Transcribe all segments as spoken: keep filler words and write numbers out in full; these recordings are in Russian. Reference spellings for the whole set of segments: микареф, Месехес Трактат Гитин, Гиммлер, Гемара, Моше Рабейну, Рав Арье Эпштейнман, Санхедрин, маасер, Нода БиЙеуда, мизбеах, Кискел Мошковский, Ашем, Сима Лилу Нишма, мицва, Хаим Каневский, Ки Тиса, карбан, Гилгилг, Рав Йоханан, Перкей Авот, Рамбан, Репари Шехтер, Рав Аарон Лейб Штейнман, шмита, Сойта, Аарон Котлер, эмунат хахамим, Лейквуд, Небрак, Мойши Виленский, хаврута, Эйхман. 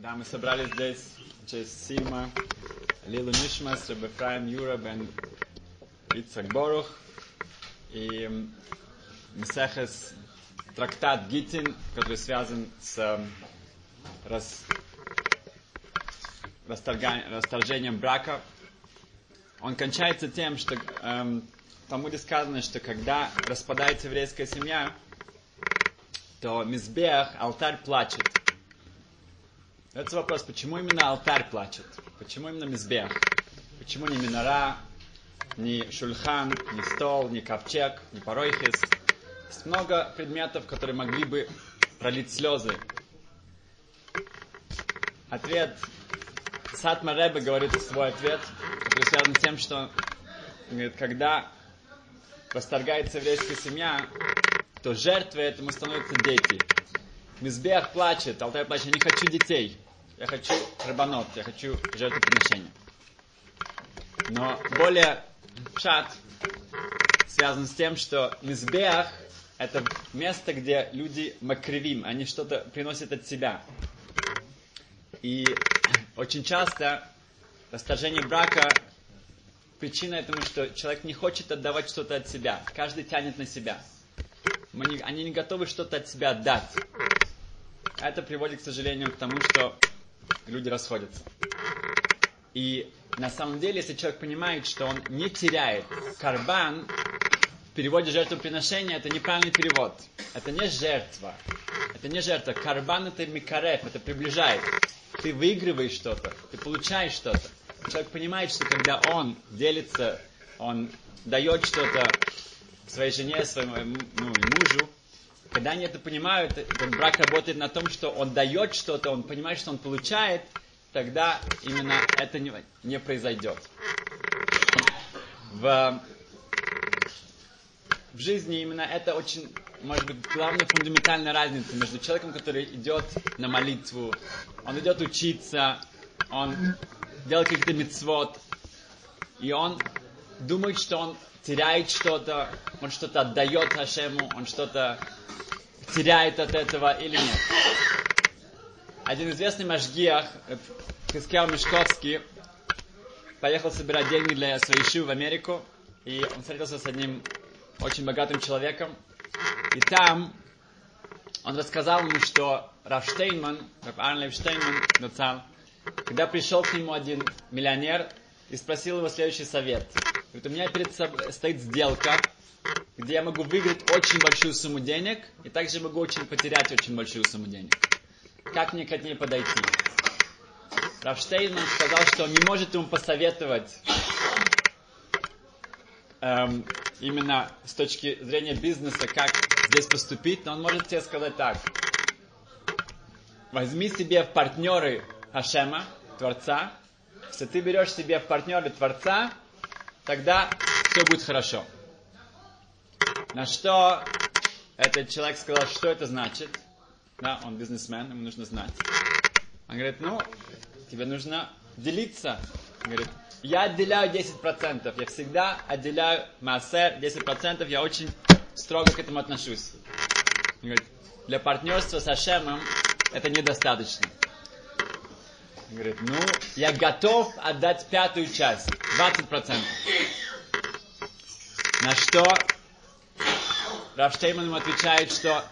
Да, мы собрались здесь в честь Сима Лилу Нишма с Рав Юра Бен Ицак Барух и Месехес Трактат Гитин, который связан с рас... расторга... расторжением брака. Он кончается тем, что эм, в Талмуде сказано, что когда распадается еврейская семья, то мизбеах, алтарь, плачет. Это вопрос, почему именно алтарь плачет? Почему именно мизбеах? Почему не минора, не шульхан, не стол, не ковчег, не паройхис? Есть много предметов, которые могли бы пролить слезы. Ответ. Сатма Ребе говорит свой ответ, который связан с тем, что говорит, когда расторгается еврейская семья, то жертвой этому становятся дети. Мизбеах плачет, алтарь плачет, я не хочу детей, я хочу рабанот, я хочу жертвоприношения. Но более пшат связан с тем, что мизбеах — это место, где люди макривим, они что-то приносят от себя. И очень часто расторжение брака — причина этому, что человек не хочет отдавать что-то от себя, каждый тянет на себя. Не, они не готовы что-то от себя отдать. Это приводит, к сожалению, к тому, что люди расходятся. И на самом деле, если человек понимает, что он не теряет карбан, в переводе жертвоприношения это неправильный перевод. Это не жертва. Это не жертва. Карбан — это микареф, это приближает. Ты выигрываешь что-то, ты получаешь что-то. Человек понимает, что когда он делится, он дает что-то своей жене, своему ну, мужу, когда они это понимают, этот брак работает на том, что он дает что-то, он понимает, что он получает, тогда именно это не, не произойдет. В, в жизни именно это очень, может быть, главная фундаментальная разница между человеком, который идет на молитву, он идет учиться, он делает какие-то мицвот, и он думает, что он теряет что-то, он что-то отдает Хашему, он что-то теряет от этого или нет. Один известный машгиах, Кискел Мошковский, поехал собирать деньги для своей шивы в Америку, и он встретился с одним очень богатым человеком, и там он рассказал ему, что Рав Штейнман, Рав Аарон Лейб Штейнман, когда пришел к нему один миллионер и спросил его следующий совет. Говорит, у меня перед собой стоит сделка, где я могу выиграть очень большую сумму денег и также могу очень потерять очень большую сумму денег. Как мне к ней подойти? Рав Штейнман сказал, что он не может ему посоветовать эм, именно с точки зрения бизнеса, как здесь поступить, но он может тебе сказать так. Возьми себе в партнеры Хашема, Творца. Если ты берешь себе в партнеры Творца, тогда все будет хорошо. На что этот человек сказал, что это значит? Да, он бизнесмен, ему нужно знать. Он говорит, ну, тебе нужно делиться. Он говорит, я отделяю десять процентов, я всегда отделяю маасер десять процентов, я очень строго к этому отношусь. Он говорит, для партнерства с Ашемом это недостаточно. Он говорит, ну, я готов отдать пятую часть, двадцать процентов. На что Рав Штейнман ему отвечает, что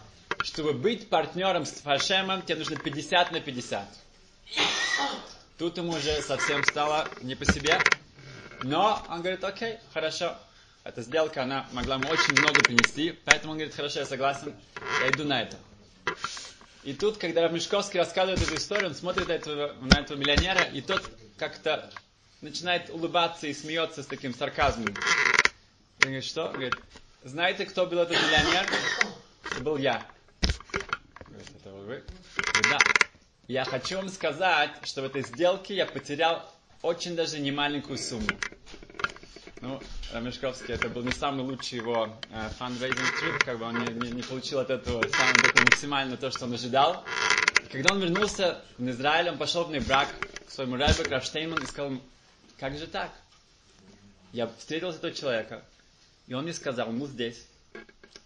чтобы быть партнером с Хашемом, тебе нужно пятьдесят на пятьдесят. Тут ему уже совсем стало не по себе. Но он говорит, окей, хорошо. Эта сделка, она могла ему очень много принести. Поэтому он говорит, хорошо, я согласен, я иду на это. И тут, когда Рав Мошковский рассказывает эту историю, он смотрит на этого, на этого миллионера, и тот как-то начинает улыбаться и смеется с таким сарказмом. И говорит, что? Он говорит, знаете, кто был этот миллионер? Это был я. Говорит, это был вы? Говорит, да. Я хочу вам сказать, что в этой сделке я потерял очень даже немаленькую сумму. Ну, Рав Мошковский, это был не самый лучший его э, fundraising trip, как бы он не, не, не получил от этого самого, максимально то, что он ожидал. И когда он вернулся в Израиль, он пошел в нейбрак к своему ребе, к Рав Штейнману, и сказал ему, как же так? Я встретил этого человека, и он мне сказал, ну здесь.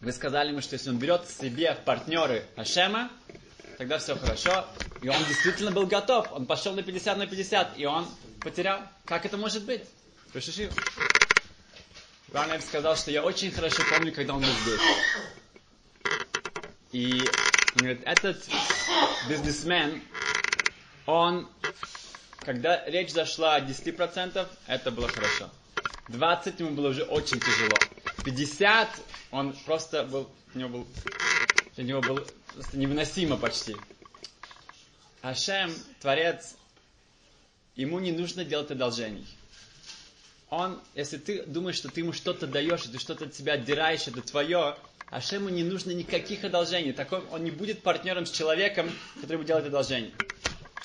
Вы сказали ему, что если он берет себе в партнеры Ашема, тогда все хорошо. И он действительно был готов. Он пошел на пятьдесят на пятьдесят, и он потерял. Как это может быть? Пришиши. Рав Лейб сказал, что я очень хорошо помню, когда он был здесь. И он говорит, этот бизнесмен, он, когда речь зашла о десять процентов, это было хорошо. двадцать процентов ему было уже очень тяжело. пятьдесят процентов он просто был, у него был, у него был невыносимо почти. Ашем, Творец, ему не нужно делать одолжений. Он, если ты думаешь, что ты ему что-то даешь, ты что-то от себя отдираешь, это твое, Ашему не нужно никаких одолжений. Такой, он не будет партнером с человеком, который будет делать одолжение.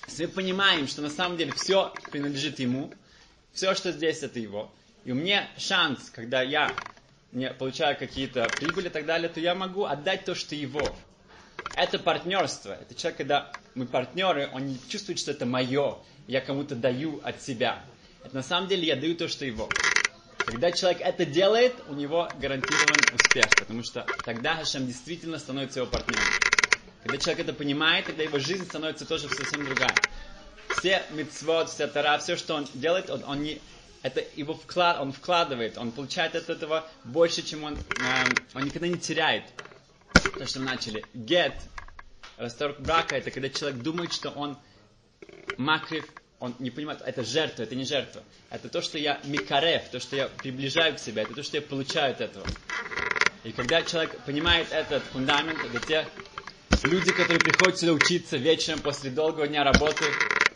Если мы понимаем, что на самом деле все принадлежит ему, все, что здесь, это его, и у меня шанс, когда я не получаю какие-то прибыли и так далее, то я могу отдать то, что его. Это партнерство. Это человек, когда мы партнеры, он не чувствует, что это мое, я кому-то даю от себя. Это на самом деле я даю то, что его. Когда человек это делает, у него гарантирован успех, потому что тогда Хашем действительно становится его партнером. Когда человек это понимает, тогда его жизнь становится тоже совсем другая. Все мицвот, вся тара, все, что он делает, он, он не, это его вклад, он вкладывает, он получает от этого больше, чем он, эм, он никогда не теряет. То, что мы начали. Гет, расторг брака, это когда человек думает, что он макрив. Он не понимает, это жертва, это не жертва. Это то, что я микарев, то, что я приближаю к себе, это то, что я получаю от этого. И когда человек понимает этот фундамент, это те люди, которые приходят сюда учиться вечером после долгого дня работы,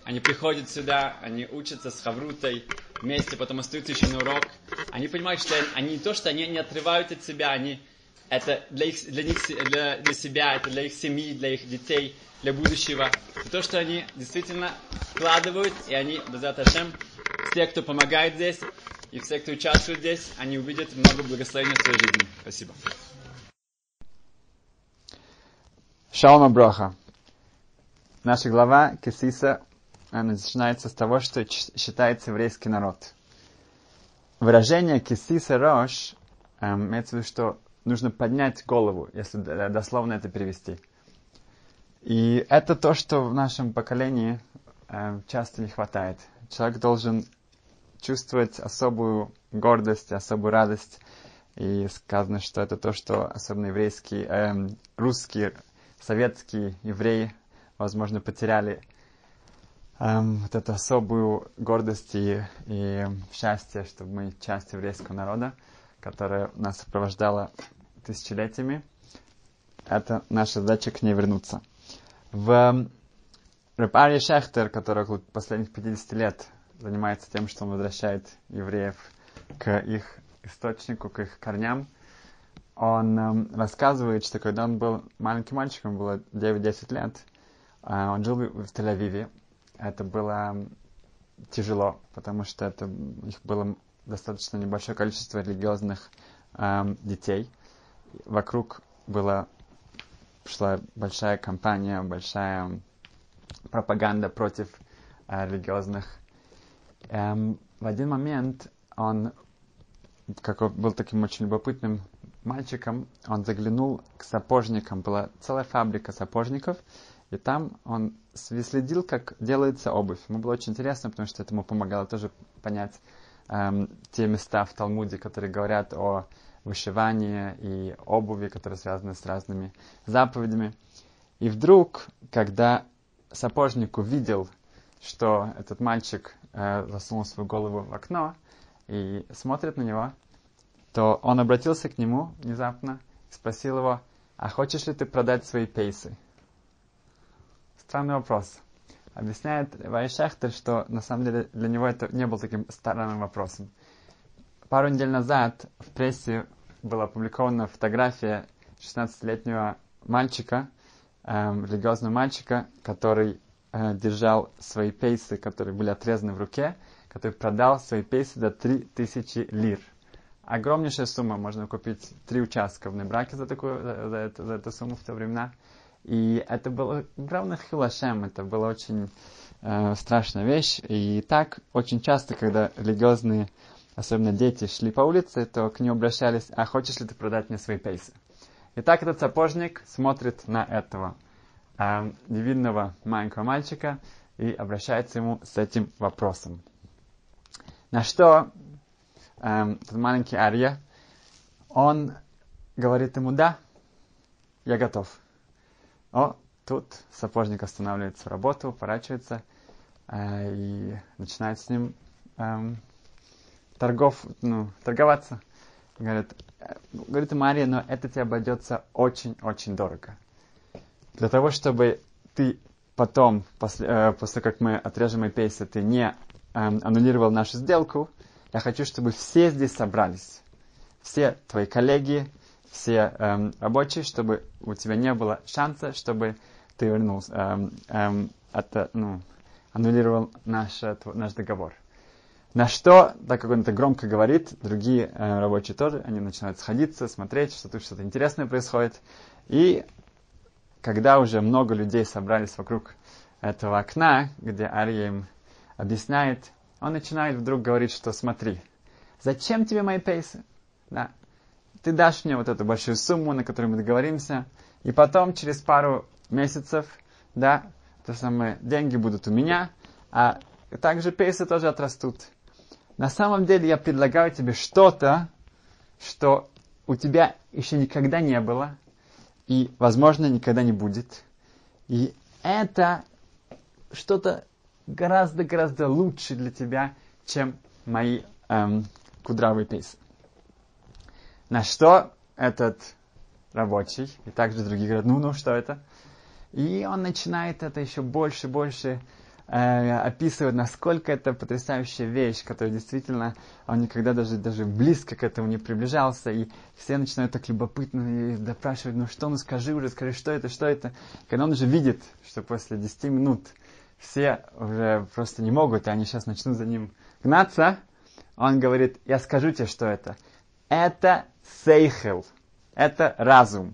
они приходят сюда, они учатся с хаврутой вместе, потом остаются еще на урок. Они понимают, что они не то, что они не отрывают от себя, они... Это для, их, для, них, для, для себя, это для их семьи, для их детей, для будущего. Это то, что они действительно вкладывают, и они, Безат Ашем, все, кто помогает здесь, и все, кто участвует здесь, они увидят много благословения в своей жизни. Спасибо. Шалом Аброха. Наша глава Ки Тиса, она начинается с того, что считается еврейский народ. Выражение Ки Тиса Рош, имеется в виду, что нужно поднять голову, если дословно это перевести. И это то, что в нашем поколении э, часто не хватает. Человек должен чувствовать особую гордость, особую радость. И сказано, что это то, что особенно еврейские, э, русские, советские евреи, возможно, потеряли э, вот эту особую гордость и, и счастье, что мы часть еврейского народа, которая нас сопровождала тысячелетиями. Это наша задача к ней вернуться. В Репари Шехтер, который около последних пятьдесят лет занимается тем, что он возвращает евреев к их источнику, к их корням, он эм, рассказывает, что когда он был маленьким мальчиком, было девять-десять лет, э, он жил в Тель-Авиве. Это было тяжело, потому что это, их было... достаточно небольшое количество религиозных э, детей. Вокруг была, шла большая кампания, большая пропаганда против э, религиозных. Эм, в один момент он, как он был таким очень любопытным мальчиком, он заглянул к сапожникам. Была целая фабрика сапожников, и там он следил, как делается обувь. Ему было очень интересно, потому что это ему помогало тоже понять те места в Талмуде, которые говорят о вышивании и обуви, которые связаны с разными заповедями. И вдруг, когда сапожник увидел, что этот мальчик э, засунул свою голову в окно и смотрит на него, то он обратился к нему внезапно и спросил его: «А хочешь ли ты продать свои пейсы?» Странный вопрос. Объясняет Рав Шехтер, что на самом деле для него это не был таким странным вопросом. Пару недель назад в прессе была опубликована фотография шестнадцатилетнего мальчика, э, религиозного мальчика, который э, держал свои пейсы, которые были отрезаны в руке, который продал свои пейсы за три тысячи лир. Огромнейшая сумма, можно купить три участка в Небраке за, такую, за, за, это, за эту сумму в то времена. И это было главное хилашем, это была очень э, страшная вещь. И так очень часто, когда религиозные, особенно дети, шли по улице, то к ним обращались: «А хочешь ли ты продать мне свои пейсы?» И так этот сапожник смотрит на этого э, невинного маленького мальчика и обращается ему с этим вопросом. На что э, этот маленький Арье, он говорит ему: да, я готов. О, тут сапожник останавливает свою работу, поворачивается э, и начинает с ним э, торгов, ну, торговаться. Говорит, говорит ему Арье: но это тебе обойдется очень-очень дорого. Для того, чтобы ты потом, после, э, после как мы отрежем эпейсы, ты не э, аннулировал нашу сделку, я хочу, чтобы все здесь собрались. Все твои коллеги, все э, рабочие, чтобы у тебя не было шанса, чтобы ты вернулся, э, э, это, ну, аннулировал наш, наш договор. На что, так как он это громко говорит, другие э, рабочие тоже, они начинают сходиться, смотреть, что тут что-то интересное происходит. И когда уже много людей собрались вокруг этого окна, где Арье им объясняет, он начинает вдруг говорить, что смотри, зачем тебе мои пейсы? Да. Ты дашь мне вот эту большую сумму, на которую мы договоримся, и потом через пару месяцев, да, то самое, деньги будут у меня, а также пейсы тоже отрастут. На самом деле я предлагаю тебе что-то, что у тебя еще никогда не было и, возможно, никогда не будет. И это что-то гораздо-гораздо лучше для тебя, чем мои эм, кудравые пейсы. На что этот рабочий и также другие говорят: ну, ну, что это? И он начинает это еще больше и больше э, описывать, насколько это потрясающая вещь, которая действительно, он никогда даже, даже близко к этому не приближался. И все начинают так любопытно допрашивать: ну что, ну скажи уже, скажи, что это, что это? Когда он уже видит, что после десяти минут все уже просто не могут, и они сейчас начнут за ним гнаться, он говорит: я скажу тебе, что это. Это сейхел, это разум.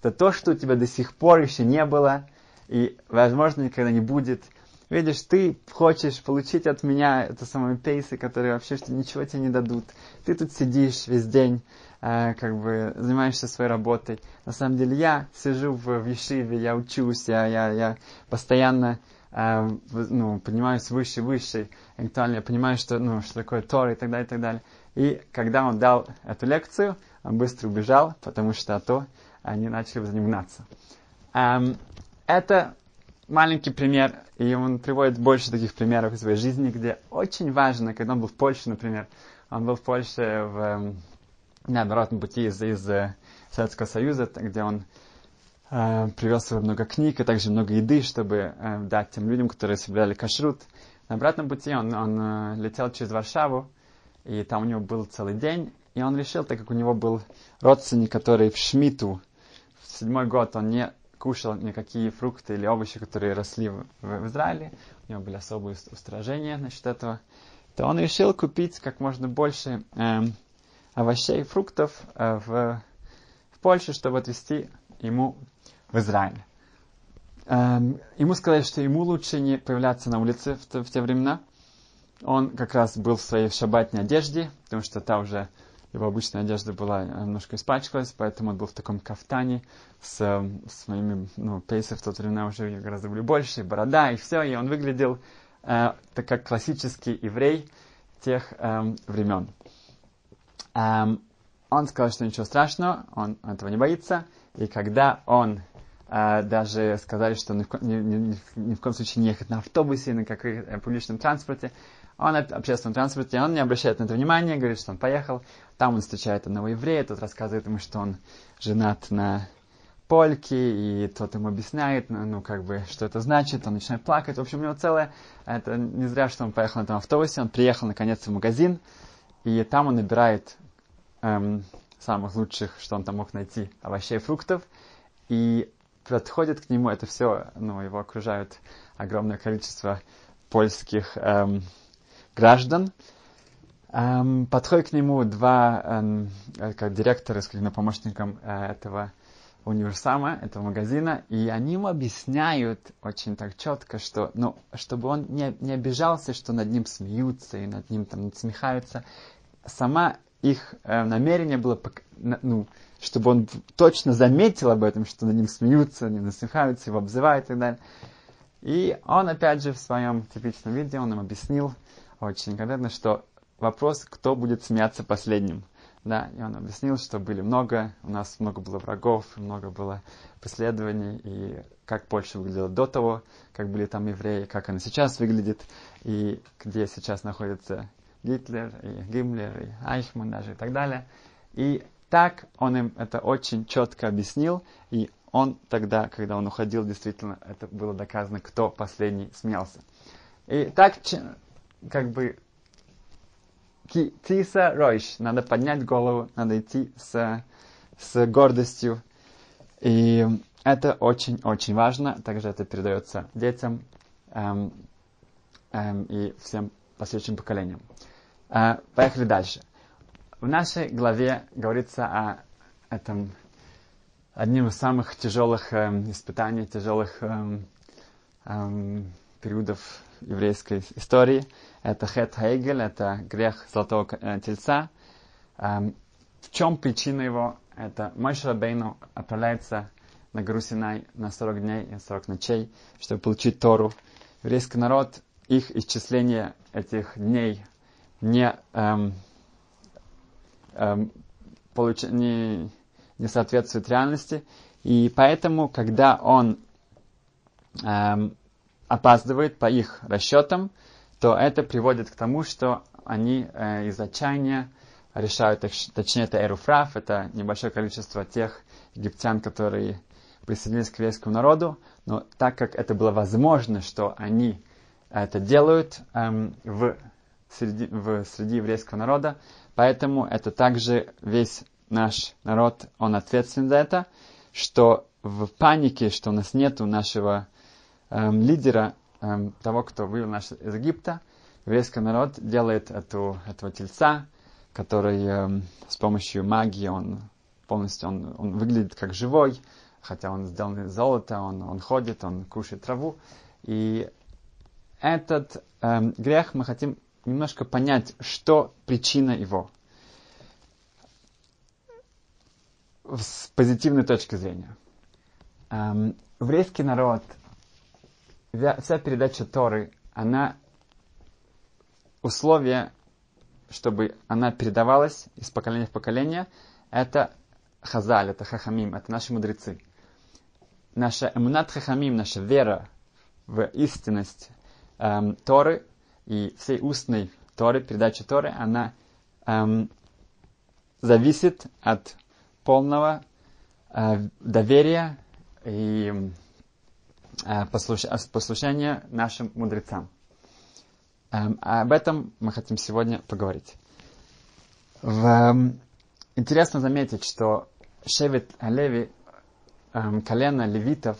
Это то, что у тебя до сих пор еще не было и, возможно, никогда не будет. Видишь, ты хочешь получить от меня это самые пейсы, которые вообще что, ничего тебе не дадут. Ты тут сидишь весь день, э, как бы занимаешься своей работой. На самом деле я сижу в, в ешиве, я учусь, я, я, я постоянно э, ну, поднимаюсь выше и выше. Я понимаю, что, ну, что такое Тора и так далее, и так далее. И когда он дал эту лекцию, он быстро убежал, потому что а то они начали за ним гнаться. Эм, это маленький пример, и он приводит больше таких примеров из своей жизни, где очень важно, когда он был в Польше, например, он был в Польше в, на обратном пути из, из Советского Союза, где он э, привез много книг, а также много еды, чтобы э, дать тем людям, которые соблюдали кашрут. На обратном пути он, он э, летел через Варшаву, и там у него был целый день, и он решил, так как у него был родственник, который в Шмиту, в седьмой год, он не кушал никакие фрукты или овощи, которые росли в, в Израиле, у него были особые устражения насчет этого, то он решил купить как можно больше э, овощей и фруктов э, в, в Польше, чтобы отвезти ему в Израиль. Э, ему сказали, что ему лучше не появляться на улице в, в те времена. Он как раз был в своей шаббатной одежде, потому что та уже, его обычная одежда была, немножко испачкалась, поэтому он был в таком кафтане с, с моими, ну, пейсы в то время уже гораздо были больше, и борода, и все, и он выглядел э, так, как классический еврей тех э, времен. Эм, он сказал, что ничего страшного, он этого не боится, и когда он... даже сказали, что ни в, ни, ни, ни в коем случае не ехать на автобусе, на каком публичном транспорте. Он в общественном транспорте, он не обращает на это внимания, говорит, что он поехал. Там он встречает одного еврея, тот рассказывает ему, что он женат на польке, и тот ему объясняет, ну, как бы, что это значит, он начинает плакать. В общем, у него целое... Это не зря, что он поехал на этом автобусе, он приехал, наконец, в магазин, и там он набирает эм, самых лучших, что он там мог найти, овощей и фруктов, и подходит к нему, это все, ну, его окружают огромное количество польских эм, граждан. Эм, подходит к нему два, эм, как директора, скажем, помощником э, этого универсама, этого магазина, и они ему объясняют очень так четко, что, ну, чтобы он не, не обижался, что над ним смеются и над ним там надсмехаются. Сама их э, намерение было, ну, чтобы он точно заметил об этом, что на ним смеются, на ним насмехаются, его обзывают и так далее. И он, опять же, в своем типичном виде, он им объяснил очень конкретно, что вопрос, кто будет смеяться последним. Да, и он объяснил, что были много, у нас много было врагов, много было преследований, и как Польша выглядела до того, как были там евреи, как она сейчас выглядит, и где сейчас находится Гитлер, и Гиммлер, и Эйхман даже, и так далее. И так он им это очень четко объяснил, и он тогда, когда он уходил, действительно, это было доказано, кто последний смеялся. И так, как бы, Ки Тиса Ройш, надо поднять голову, надо идти с, с гордостью. И это очень-очень важно, также это передается детям эм, эм, и всем последующим поколениям. Э, поехали дальше. В нашей главе говорится о этом... Одним из самых тяжелых эм, испытаний, тяжелых эм, эм, периодов еврейской истории. Это хет Хейгель, это грех Золотого э, Тельца. Эм, в чем причина его? Это Моше Рабейну отправляется на гору Синай на сорок дней и сорок ночей, чтобы получить Тору. Еврейский народ, их исчисление этих дней не, эм, эм, получ... не... не соответствует реальности, и поэтому, когда он эм, опаздывает по их расчетам, то это приводит к тому, что они э, из отчаяния решают, точнее, это эруфраф, это небольшое количество тех египтян, которые присоединились к еврейскому народу, но так как это было возможно, что они это делают эм, в, среди, в среди еврейского народа, поэтому это также весь наш народ, он ответственен за это, что в панике, что у нас нету нашего эм, лидера, эм, того, кто вывел нас из Египта, еврейский народ делает эту, этого тельца, который эм, с помощью магии, он полностью он, он выглядит как живой, хотя он сделан из золота, он, он ходит, он кушает траву. И этот эм, грех мы хотим немножко понять, что причина его. С позитивной точки зрения. Эм, еврейский народ, вся передача Торы, она условие, чтобы она передавалась из поколения в поколение, это хазаль, это хахамим, это наши мудрецы. Наша эмунат хахамим, наша вера в истинность эм, Торы и всей устной Торы, передачи Торы, она эм, зависит от полного э, доверия и э, послуш... послушания нашим мудрецам. Эм, об этом мы хотим сегодня поговорить. В, эм, интересно заметить, что Шевет Леви, эм, колено левитов,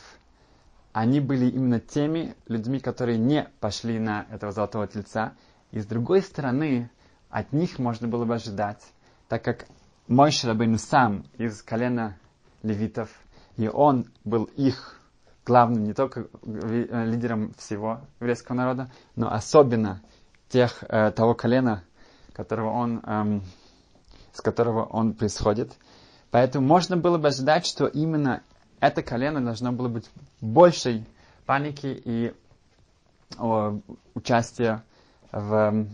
они были именно теми людьми, которые не пошли на этого Золотого Тельца. И с другой стороны, от них можно было бы ожидать, так как Моше Рабейну сам из колена левитов, и он был их главным, не только лидером всего еврейского народа, но особенно тех, э, того колена, которого он, эм, с которого он происходит. Поэтому можно было бы ожидать, что именно это колено должно было быть большей паники и о, участия в, в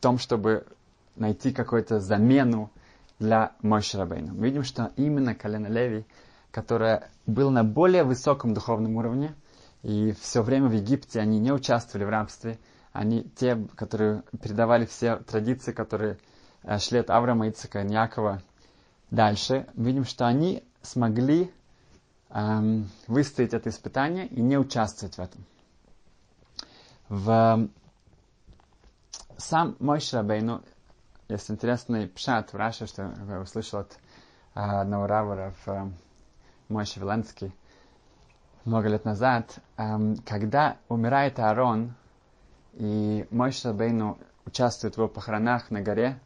том, чтобы найти какую-то замену для Моше Рабейну. Мы видим, что именно колено Леви, которое было на более высоком духовном уровне, и все время в Египте они не участвовали в рабстве, они те, которые передавали все традиции, которые шли от Авраама, Ицака, Якова дальше, мы видим, что они смогли эм, выстоять это испытание и не участвовать в этом. В... Сам Моше Рабейну. Есть интересный пшат в Раши, что я услышал от а, одного рава, Рав а, Мойши Виленский, много лет назад. А, когда умирает Аарон, и Моше Рабейну участвует в его похоронах на горе,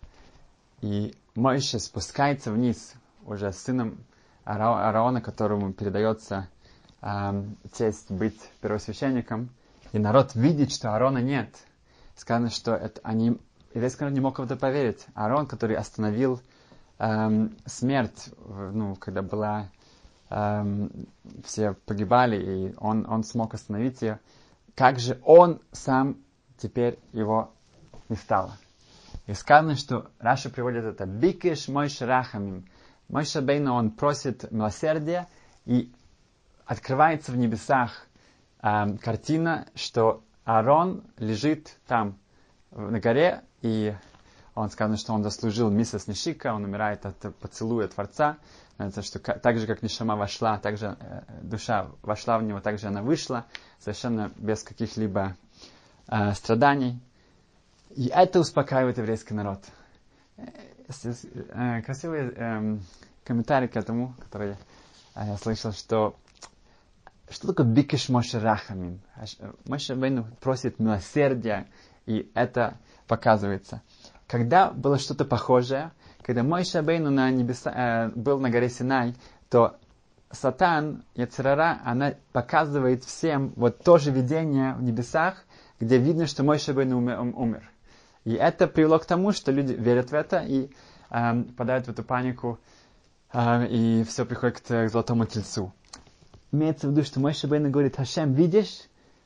и Моше спускается вниз уже с сыном Ааро, Аарона, которому передается а, честь быть первосвященником, и народ видит, что Аарона нет. Сказано, что это они... еврейский народ не мог в это поверить. Аарон, который остановил эм, смерть, ну, когда была, эм, все погибали, и он, он смог остановить ее. Как же он сам теперь его не стало? И сказано, что Раши приводит это. Бикиш Мойше Рахамим. Мойше Бейну, он просит милосердия, и открывается в небесах э, картина, что Аарон лежит там на горе, и он сказано, что он заслужил миссис Нишика, он умирает от поцелуя Творца, что так же, как Нишама вошла, так же э, душа вошла в него, так же она вышла, совершенно без каких-либо э, страданий. И это успокаивает еврейский народ. Красивый э, комментарий к этому, который я слышал, что что такое бикиш Моше Рахамин? Моше Бейну просит милосердия, и это показывается. Когда было что-то похожее, когда Моше Бейну на небеса, э, был на горе Синай, то Сатан, Яцерара, она показывает всем вот то же видение в небесах, где видно, что Моше Бейну умер. И это привело к тому, что люди верят в это и э, попадают в эту панику, э, и все приходит к, к золотому тельцу. Имеется в виду, что Моше Бейну говорит: «Хашем, видишь?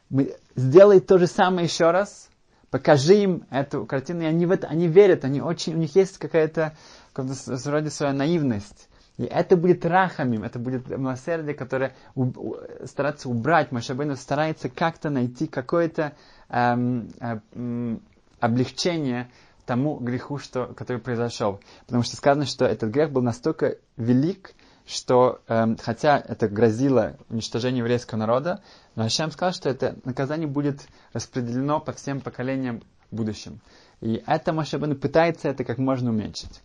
Мы... Сделай то же самое еще раз, покажи им эту картину». И они в это, они верят, они очень, у них есть какая-то, какая-то вроде своя наивность. И это будет рахамим, это будет милосердие, которое у... старается убрать. Моше Бейну старается как-то найти какое-то эм, эм, облегчение тому греху, что, который произошел. Потому что сказано, что этот грех был настолько велик, что эм, хотя это грозило уничтожению еврейского народа, но Ашем сказал, что это наказание будет распределено по всем поколениям в будущем. И это Моше Бейну пытается это как можно уменьшить.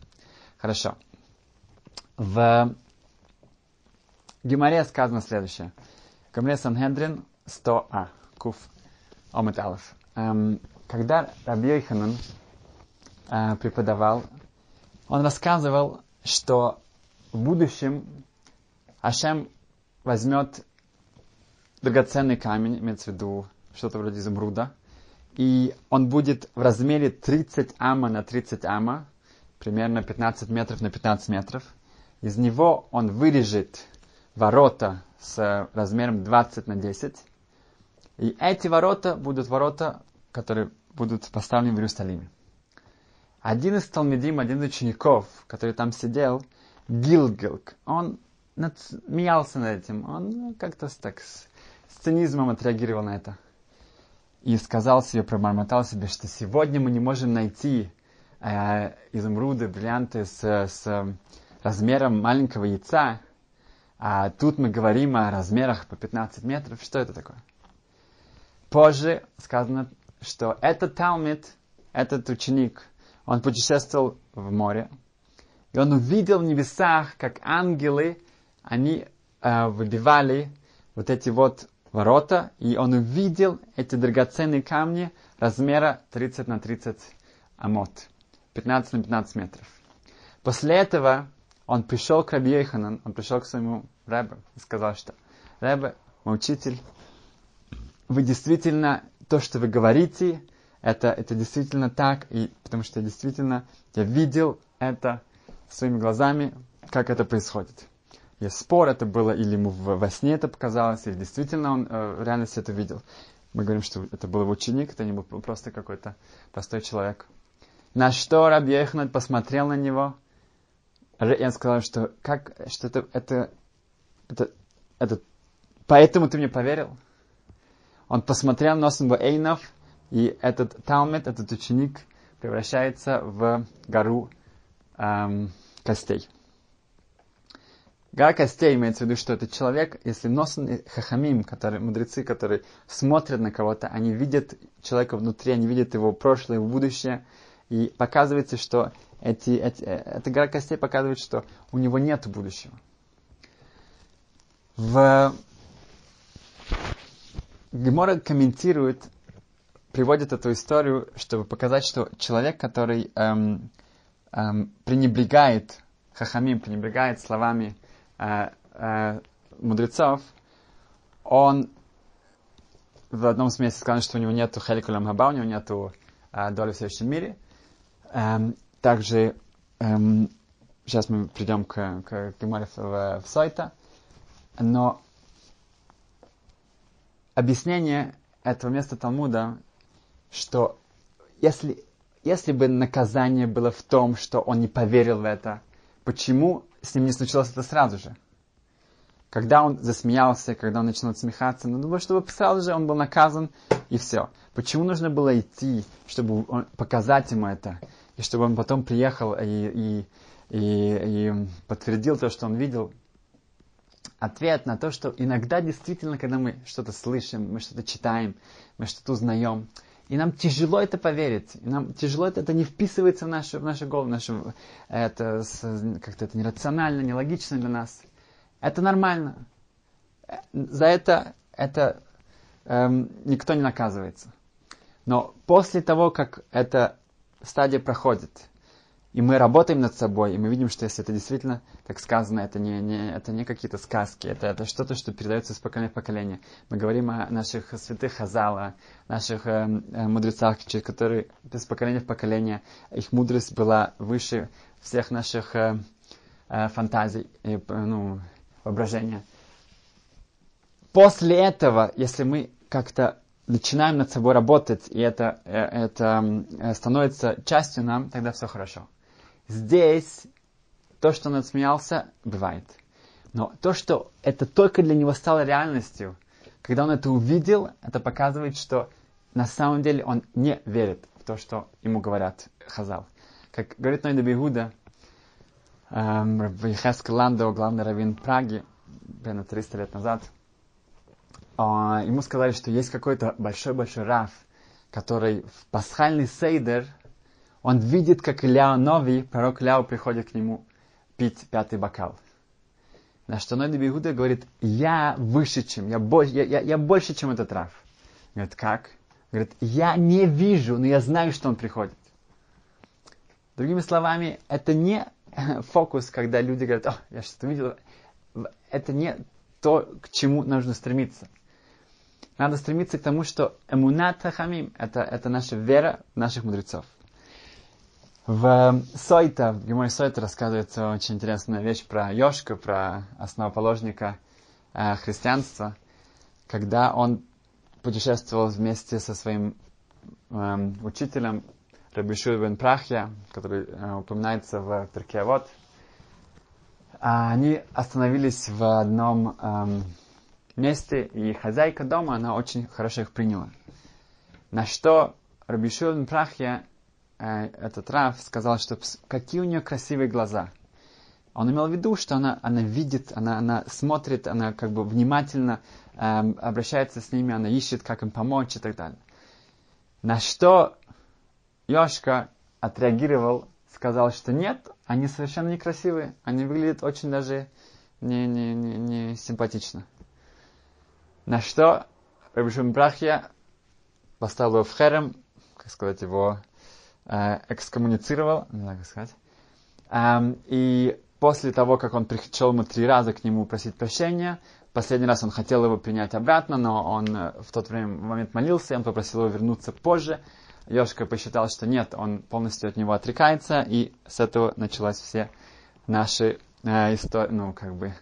Хорошо. В Гемаре сказано следующее. Гемаре Санхедрин сто а. Куф Омет Алеф. Эм, когда Рабби Йоханан э, преподавал, он рассказывал, что в будущем Ашем возьмет драгоценный камень, имеется в виду что-то вроде изумруда, и он будет в размере тридцать ама на тридцать ама, примерно пятнадцать метров на пятнадцать метров. Из него он вырежет ворота с размером двадцать на десять, и эти ворота будут ворота, которые будут поставлены в Иерусалиме. Один из талмидим, один из учеников, который там сидел, Гилгилг, он смеялся над этим, он как-то так с, с цинизмом отреагировал на это. И сказал себе, пробормотал себе, что сегодня мы не можем найти э, изумруды, бриллианты с, с размером маленького яйца, а тут мы говорим о размерах по пятнадцать метров, что это такое? Позже сказано, что этот талмид, этот ученик, он путешествовал в море, и он увидел в небесах, как ангелы, они э, выбивали вот эти вот ворота, и он увидел эти драгоценные камни размера тридцать на тридцать амот, пятнадцать на пятнадцать метров. После этого он пришел к Рабби Йоханану, он пришел к своему Ребе и сказал, что «Ребе, мой учитель, вы действительно, то, что вы говорите, это, это действительно так, и, потому что действительно я видел это своими глазами, как это происходит». Есть спор, это было или ему во сне это показалось, или действительно он э, в реальности это видел. Мы говорим, что это был его ученик, это не был просто какой-то простой человек. На что Рабби Йоханан посмотрел на него, и он сказал, что, как, что это, это, это, это, поэтому ты мне поверил? Он посмотрел носом в Эйнов, и этот талмид, этот ученик, превращается в гору эм, костей. Гора костей имеется в виду, что это человек, если носон и хахамим, которые, мудрецы, которые смотрят на кого-то, они видят человека внутри, они видят его прошлое, его будущее, и показывается, что эти, эти, эта гора костей показывает, что у него нет будущего. В... Гемора комментирует, приводит эту историю, чтобы показать, что человек, который эм, эм, пренебрегает хахамим, пренебрегает словами э, э, мудрецов, он в одном смысле сказано, что у него нету хеликулям хаба, у него нету э, доли в следующем мире. Эм, также эм, сейчас мы придем к, к Гемаре в, в Сойта, но объяснение этого места Талмуда, что если, если бы наказание было в том, что он не поверил в это, почему с ним не случилось это сразу же? Когда он засмеялся, когда он начинал смехаться, ну, думаю, чтобы сразу же он был наказан, и все. Почему нужно было идти, чтобы он, показать ему это, и чтобы он потом приехал и, и, и, и подтвердил то, что он видел? Ответ на то, что иногда действительно, когда мы что-то слышим, мы что-то читаем, мы что-то узнаем, и нам тяжело это поверить, и нам тяжело это, это не вписывается в нашу, в нашу голову, в нашу, это как-то это нерационально, нелогично для нас. Это нормально. За это, это эм, никто не наказывается. Но после того, как эта стадия проходит, и мы работаем над собой, и мы видим, что если это действительно, так сказано, это не, не, это не какие-то сказки, это, это что-то, что передается из поколения в поколение. Мы говорим о наших святых хазалах, наших эм, мудрецах, которые из поколения в поколение, их мудрость была выше всех наших э, э, фантазий, э, ну, воображение. После этого, если мы как-то начинаем над собой работать, и это, это становится частью нам, тогда все хорошо. Здесь то, что он отсмеялся, бывает. Но то, что это только для него стало реальностью, когда он это увидел, это показывает, что на самом деле он не верит в то, что ему говорят хазал. Как говорит Нода БиЙеуда, Ихезкель Ландо, главный раввин Праги, примерно триста лет назад, ему сказали, что есть какой-то большой-большой рав, который в пасхальный сейдер, он видит, как Ильяу Нови, пророк Ильяу, приходит к нему пить пятый бокал. На что Нода БиЙеуда говорит: я выше, чем, я, бо- я, я, я больше, чем этот рав. Говорит: как? Говорит: я не вижу, но я знаю, что он приходит. Другими словами, это не фокус, когда люди говорят: о, я что-то видел, это не то, к чему нужно стремиться. Надо стремиться к тому, что эмунат хахамим, это, это наша вера наших мудрецов. В Сойта, в Гемаре Сойта рассказывается очень интересная вещь про Йошку, про основоположника э, христианства, когда он путешествовал вместе со своим э, учителем, Робишу Бен Прахья, который э, упоминается в Перкей Авот. А они остановились в одном эм, месте, и хозяйка дома, она очень хорошо их приняла. На что Робишу Бен Прахья, э, этот рав, сказал, что какие у нее красивые глаза. Он имел в виду, что она, она видит, она, она смотрит, она как бы внимательно эм, обращается с ними, она ищет, как им помочь и так далее. На что Йошка отреагировал, сказал, что нет, они совершенно некрасивые, они выглядят очень даже не, не, не, не симпатично. На что Робишу Бен Прахья поставил его в херем, как сказать, его э, экскоммуницировал, не знаю, как сказать. Эм, и после того, как он пришел ему три раза к нему просить прощения, последний раз он хотел его принять обратно, но он в тот время, в момент молился, и он попросил его вернуться позже. Йошка посчитал, что нет, он полностью от него отрекается, и с этого началась все наши, э, истор... ну, как бы,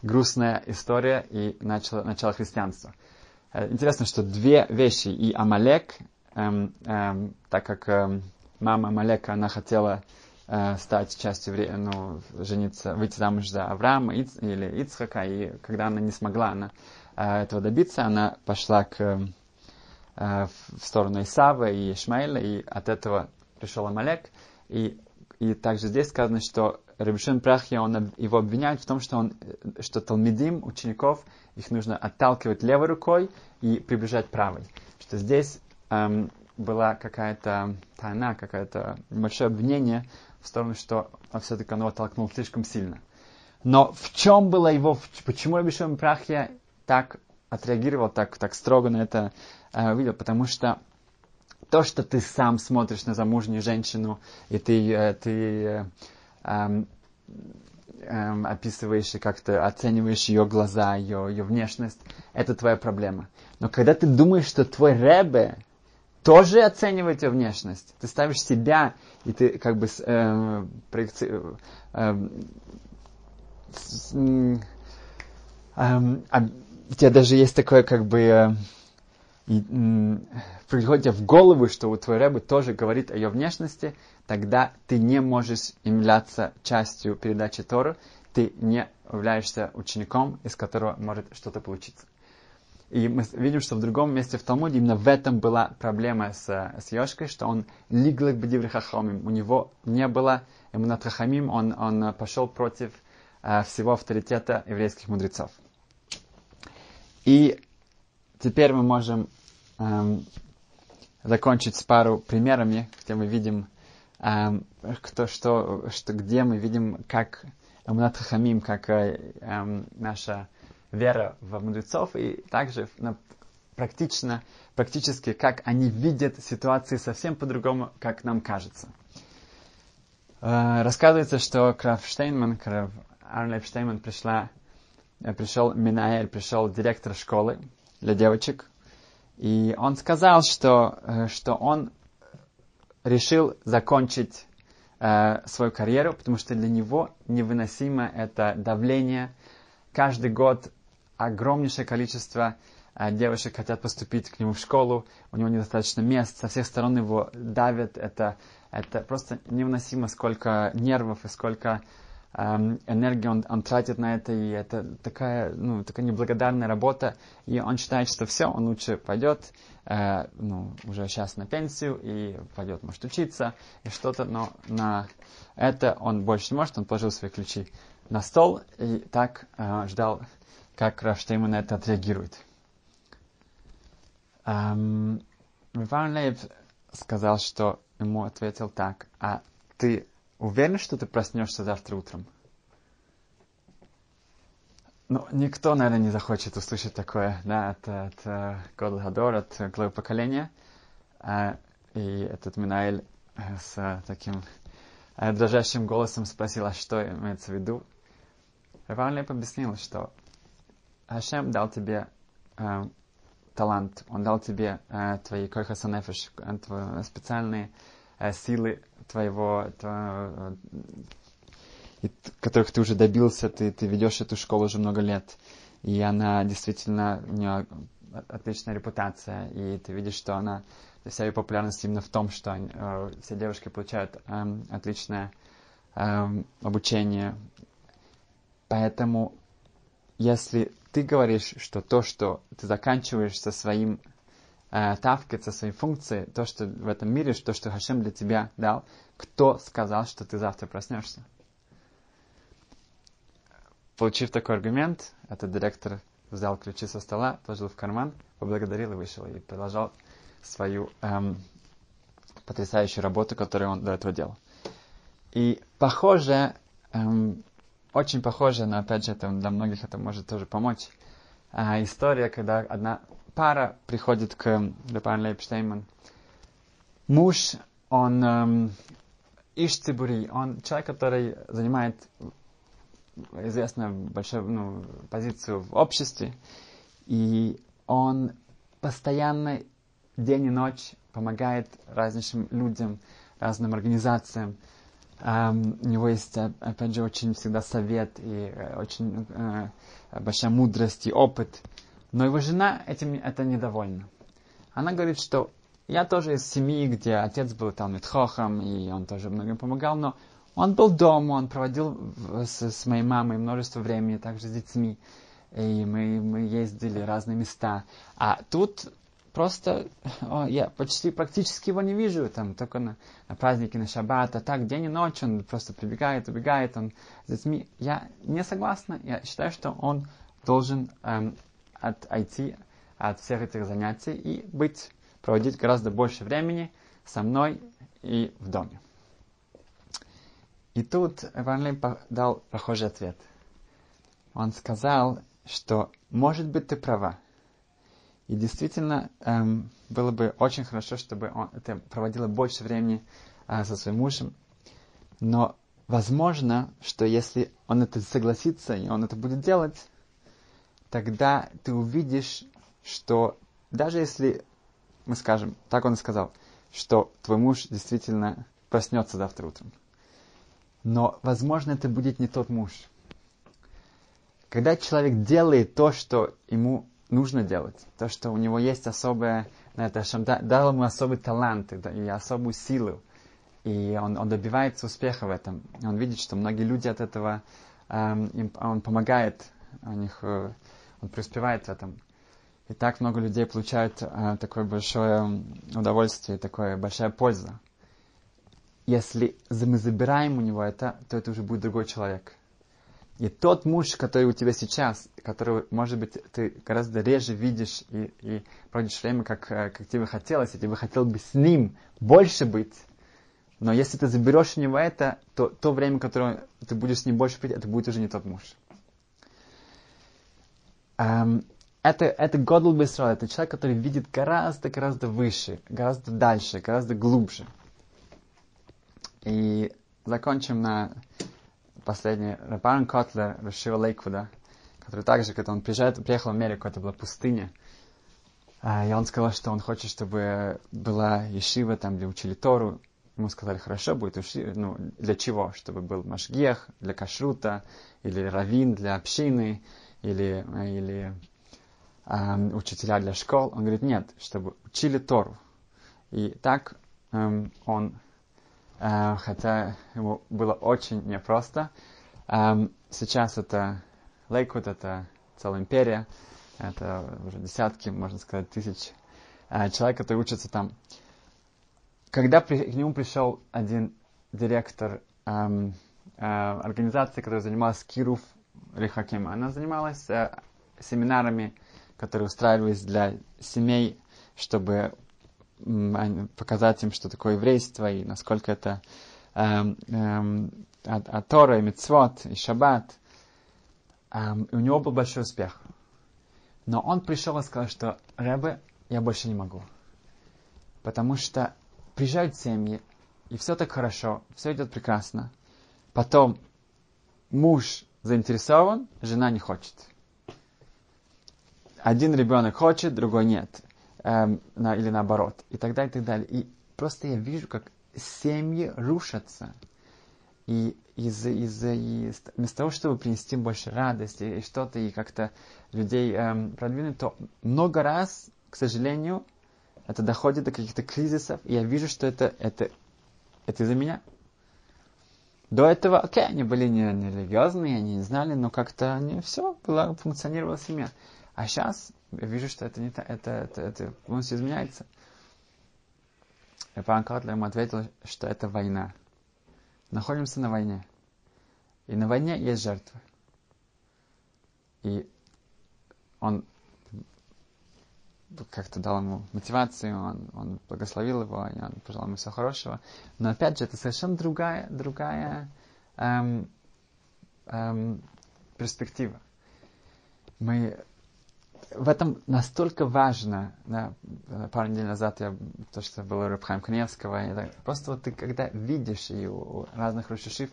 грустная история и начало, начало христианства. Э, интересно, что две вещи, и Амалек, эм, эм, так как эм, мама Амалека, она хотела э, стать частью, вре... ну, жениться, выйти замуж за Авраама Иц... или Ицхака, и когда она не смогла она, э, этого добиться, она пошла к... Э, в сторону Исава и Ишмаэля, и от этого пришел Амалек. И, и также здесь сказано, что Робишу Бен Прахья, он его обвиняет в том, что, он, что талмидим, учеников, их нужно отталкивать левой рукой и приближать правой. Что здесь эм, была какая-то тайна, какое-то большое обвинение в сторону, что он все-таки он его оттолкнул слишком сильно. Но в чем было его, почему Робишу Бен Прахья так отреагировал, так, так строго на это увидел, потому что то, что ты сам смотришь на замужнюю женщину, и ты, ты эм, эм, описываешь и как-то оцениваешь ее глаза, ее, ее внешность, это твоя проблема. Но когда ты думаешь, что твой ребе тоже оценивает ее внешность. Ты ставишь себя, и ты как бы э, проекци... э, э, э, у тебя даже есть такое как бы... Э, и, э, приходит тебе в голову, что твой ребе тоже говорит о ее внешности, тогда ты не можешь являться частью передачи Торы, ты не являешься учеником, из которого может что-то получиться. И мы видим, что в другом месте в Талмуде именно в этом была проблема с, с Йошкой, что он лиглык бедиври хахамим, у него не было эмунат хахамим, он, он пошел против э, всего авторитета еврейских мудрецов. И теперь мы можем э, закончить с пару примерами, где мы видим, э, кто, что, что, где мы видим, как эмунат хахамим, как э, э, наша вера в мудрецов, и также практично, практически, как они видят ситуации совсем по-другому, как нам кажется. Рассказывается, что к Рав Штейнман, к Рав Аарон Лейб Штейнман пришла, пришел Минаэль, пришел директор школы для девочек, и он сказал, что, что он решил закончить свою карьеру, потому что для него невыносимо это давление. Каждый год огромнейшее количество э, девушек хотят поступить к нему в школу, у него недостаточно мест, со всех сторон его давят, это, это просто невыносимо, сколько нервов и сколько э, энергии он, он тратит на это, и это такая, ну, такая неблагодарная работа, и он считает, что все, он лучше пойдет, э, ну, уже сейчас на пенсию, и пойдет, может, учиться, и что-то, но на это он больше не может, он положил свои ключи на стол и так э, ждал, как Рав Штейнман на это отреагирует. Эм, Иван Лейб сказал, что ему ответил так: а ты уверен, что ты проснешься завтра утром? Ну, никто, наверное, не захочет услышать такое, да, от, от Год Гадор, от главы поколения. Э, и этот Минаэль с таким дрожащим голосом спросил, а что имеется в виду? Рав Аарон Лейб объяснил, что Ашем дал тебе э, талант, он дал тебе э, твои койхаса нефеш, э, специальные э, силы твоего, твоего э, которых ты уже добился, ты, ты ведешь эту школу уже много лет, и она действительно, у нее отличная репутация, и ты видишь, что она, вся ее популярность именно в том, что они, э, все девушки получают э, отличное э, обучение. Поэтому, если ты говоришь, что то, что ты заканчиваешь со своим э, тавкет, со своей функцией, то, что в этом мире, то, что Хашем для тебя дал, кто сказал, что ты завтра проснешься? Получив такой аргумент, этот директор взял ключи со стола, положил в карман, поблагодарил и вышел, и продолжал свою эм, потрясающую работу, которую он до этого делал. И похоже, эм, очень похоже, но опять же это, для многих это может тоже помочь, э, история, когда одна пара приходит к Рав Аарон Лейб Штейнман. Муж, он эм, иш цибури, он человек, который занимает известную большую ну, позицию в обществе, и он постоянно день и ночь помогает различным людям, разным организациям. Um, у него есть, опять же, очень всегда совет и очень э, большая мудрость и опыт. Но его жена этим это недовольна. Она говорит, что я тоже из семьи, где отец был Талмид-Хохом, и он тоже многим помогал, но он был дома, он проводил с, с моей мамой множество времени, также с детьми, и мы, мы ездили в разные места. А тут... Просто о, я почти практически его не вижу, там, только на, на праздники, на шаббат, а так день и ночь он просто прибегает, убегает, он с детьми. Я не согласна, я считаю, что он должен эм, отойти от всех этих занятий и быть, проводить гораздо больше времени со мной и в доме. И тут Аарон Лейб дал похожий ответ. Он сказал, что может быть ты права. И действительно, эм, было бы очень хорошо, чтобы он это проводила больше времени э, со своим мужем. Но возможно, что если он это согласится, и он это будет делать, тогда ты увидишь, что даже если мы скажем, так он и сказал, что твой муж действительно проснется завтра утром. Но, возможно, это будет не тот муж. Когда человек делает то, что ему нужно делать, то, что у него есть особое, на это Ашем дал ему особые таланты и особую силу, и он, он добивается успеха в этом. И он видит, что многие люди от этого, эм, им, он помогает, у них, э, он преуспевает в этом. И так много людей получают э, такое большое удовольствие, такая большая польза. Если мы забираем у него это, то это уже будет другой человек. И тот муж, который у тебя сейчас, которого, может быть, ты гораздо реже видишь и, и проводишь время, как, как тебе хотелось, и тебе хотел бы с ним больше быть. Но если ты заберешь у него это, то то время, которое ты будешь с ним больше быть, это будет уже не тот муж. Эм, это это Годл Бисрол, это человек, который видит гораздо-гораздо выше, гораздо дальше, гораздо глубже. И закончим на... Последний, Рав Аарон Котлер, Рав Лейб, который также, когда он приезжает, приехал в Америку, это была пустыня, и он сказал, что он хочет, чтобы была ешива, там, где учили Тору. Ему сказали, хорошо, будет ешива, ну, для чего? Чтобы был машгех, для кашрута, или раввин для общины, или, или э, учителя для школ. Он говорит, нет, чтобы учили Тору. И так э, он... хотя ему было очень непросто. Сейчас это Лейквуд, это целая империя, это уже десятки, можно сказать, тысяч человек, которые учатся там. Когда к нему пришел один директор организации, которая занималась Кируф Рихаким, она занималась семинарами, которые устраивались для семей, чтобы... показать им, что такое еврейство, и насколько это эм, эм, от, от Тора, и мицвот, и шаббат. Эм, и у него был большой успех. Но он пришел и сказал, что «Ребе, я больше не могу». Потому что приезжают семьи, и все так хорошо, все идет прекрасно. Потом муж заинтересован, жена не хочет. Один ребенок хочет, другой нет. Эм, на, или наоборот, и так далее, и так далее. И просто я вижу, как семьи рушатся. И из-за из, из, вместо того, чтобы принести больше радости и что-то, и как-то людей эм, продвинуть, то много раз, к сожалению, это доходит до каких-то кризисов, и я вижу, что это, это, это из-за меня. До этого, окей, они были не, не религиозные, они не знали, но как-то не все было, функционировала семья. А сейчас я вижу, что это не так, это, это, это полностью изменяется. И Рав Котлер ему ответил, что это война. Находимся на войне. И на войне есть жертвы. И он как-то дал ему мотивацию, он, он благословил его, и он пожелал ему всего хорошего. Но опять же, это совершенно другая, другая эм, эм, перспектива. Мы... В этом настолько важно, да, пару недель назад я, то, что было у Рав Хаим Каневского, и так, просто вот ты когда видишь и у разных рушишив,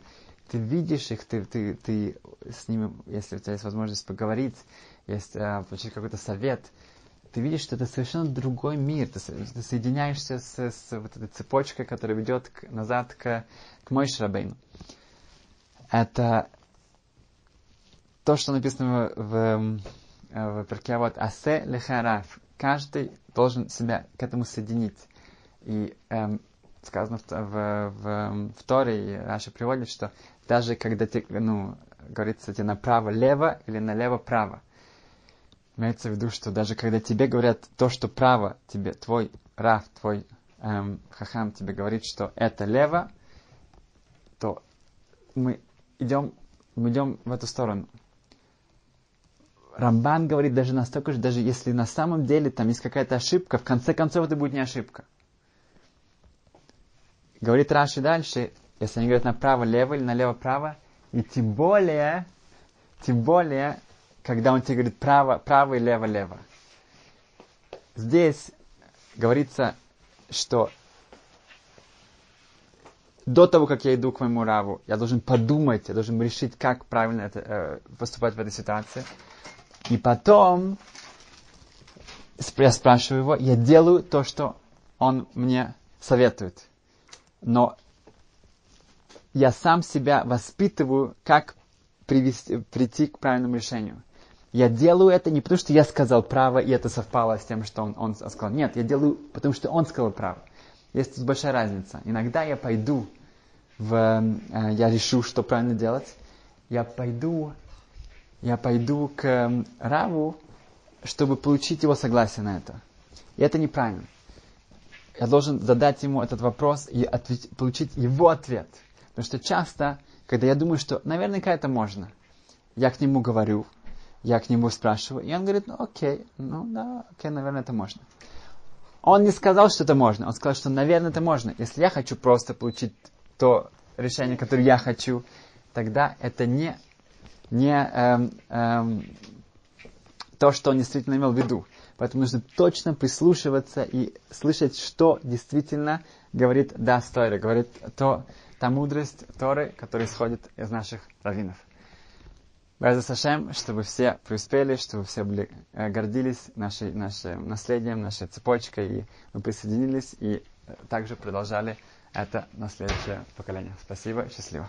ты видишь их, ты, ты, ты с ними, если у тебя есть возможность поговорить, есть, а, получить какой-то совет, ты видишь, что это совершенно другой мир, ты, ты соединяешься с, с вот этой цепочкой, которая ведет к, назад к, к Моше Рабейну. Это то, что написано в... в в перке, вот, асе лехараф. Каждый должен себя к этому соединить. И эм, сказано в, в, в, в Торе, и Раши приводит, что даже когда, те, ну, говорится тебе направо-лево или налево-право, имеется в виду, что даже когда тебе говорят то, что право, тебе твой Рав, твой эм, Хахам тебе говорит, что это лево, то мы идем, мы идем в эту сторону. Рамбан говорит даже настолько же, даже если на самом деле там есть какая-то ошибка, в конце концов это будет не ошибка. Говорит Раши дальше, если они говорят направо-лево или налево-право, и тем более, тем более, когда он тебе говорит право-право и лево-лево. Здесь говорится, что до того, как я иду к моему Раву, я должен подумать, я должен решить, как правильно это, э, поступать в этой ситуации. И потом я спрашиваю его, я делаю то, что он мне советует. Но я сам себя воспитываю, как привести, прийти к правильному решению. Я делаю это не потому, что я сказал право, и это совпало с тем, что он, он сказал. Нет, я делаю, потому что он сказал право. Есть тут большая разница. Иногда я пойду, в, я решу, что правильно делать. Я пойду, я пойду к Раву, чтобы получить его согласие на это. И это неправильно. Я должен задать ему этот вопрос и ответ, получить его ответ. Потому что часто, когда я думаю, что наверняка это можно, я к нему говорю, я к нему спрашиваю, и он говорит, ну окей, ну да, окей, наверное, это можно. Он не сказал, что это можно, он сказал, что, наверное, это можно. Если я хочу просто получить то решение, которое я хочу, тогда это не, не эм, эм, то, что он действительно имел в виду. Поэтому нужно точно прислушиваться и слышать, что действительно говорит дас Тора, говорит то, та мудрость Торы, которая исходит из наших раввинов. Без Ашем, чтобы все преуспели, чтобы все были, гордились нашей, нашим наследием, нашей цепочкой, и мы присоединились, и также продолжали это на следующее поколение. Спасибо, счастливо.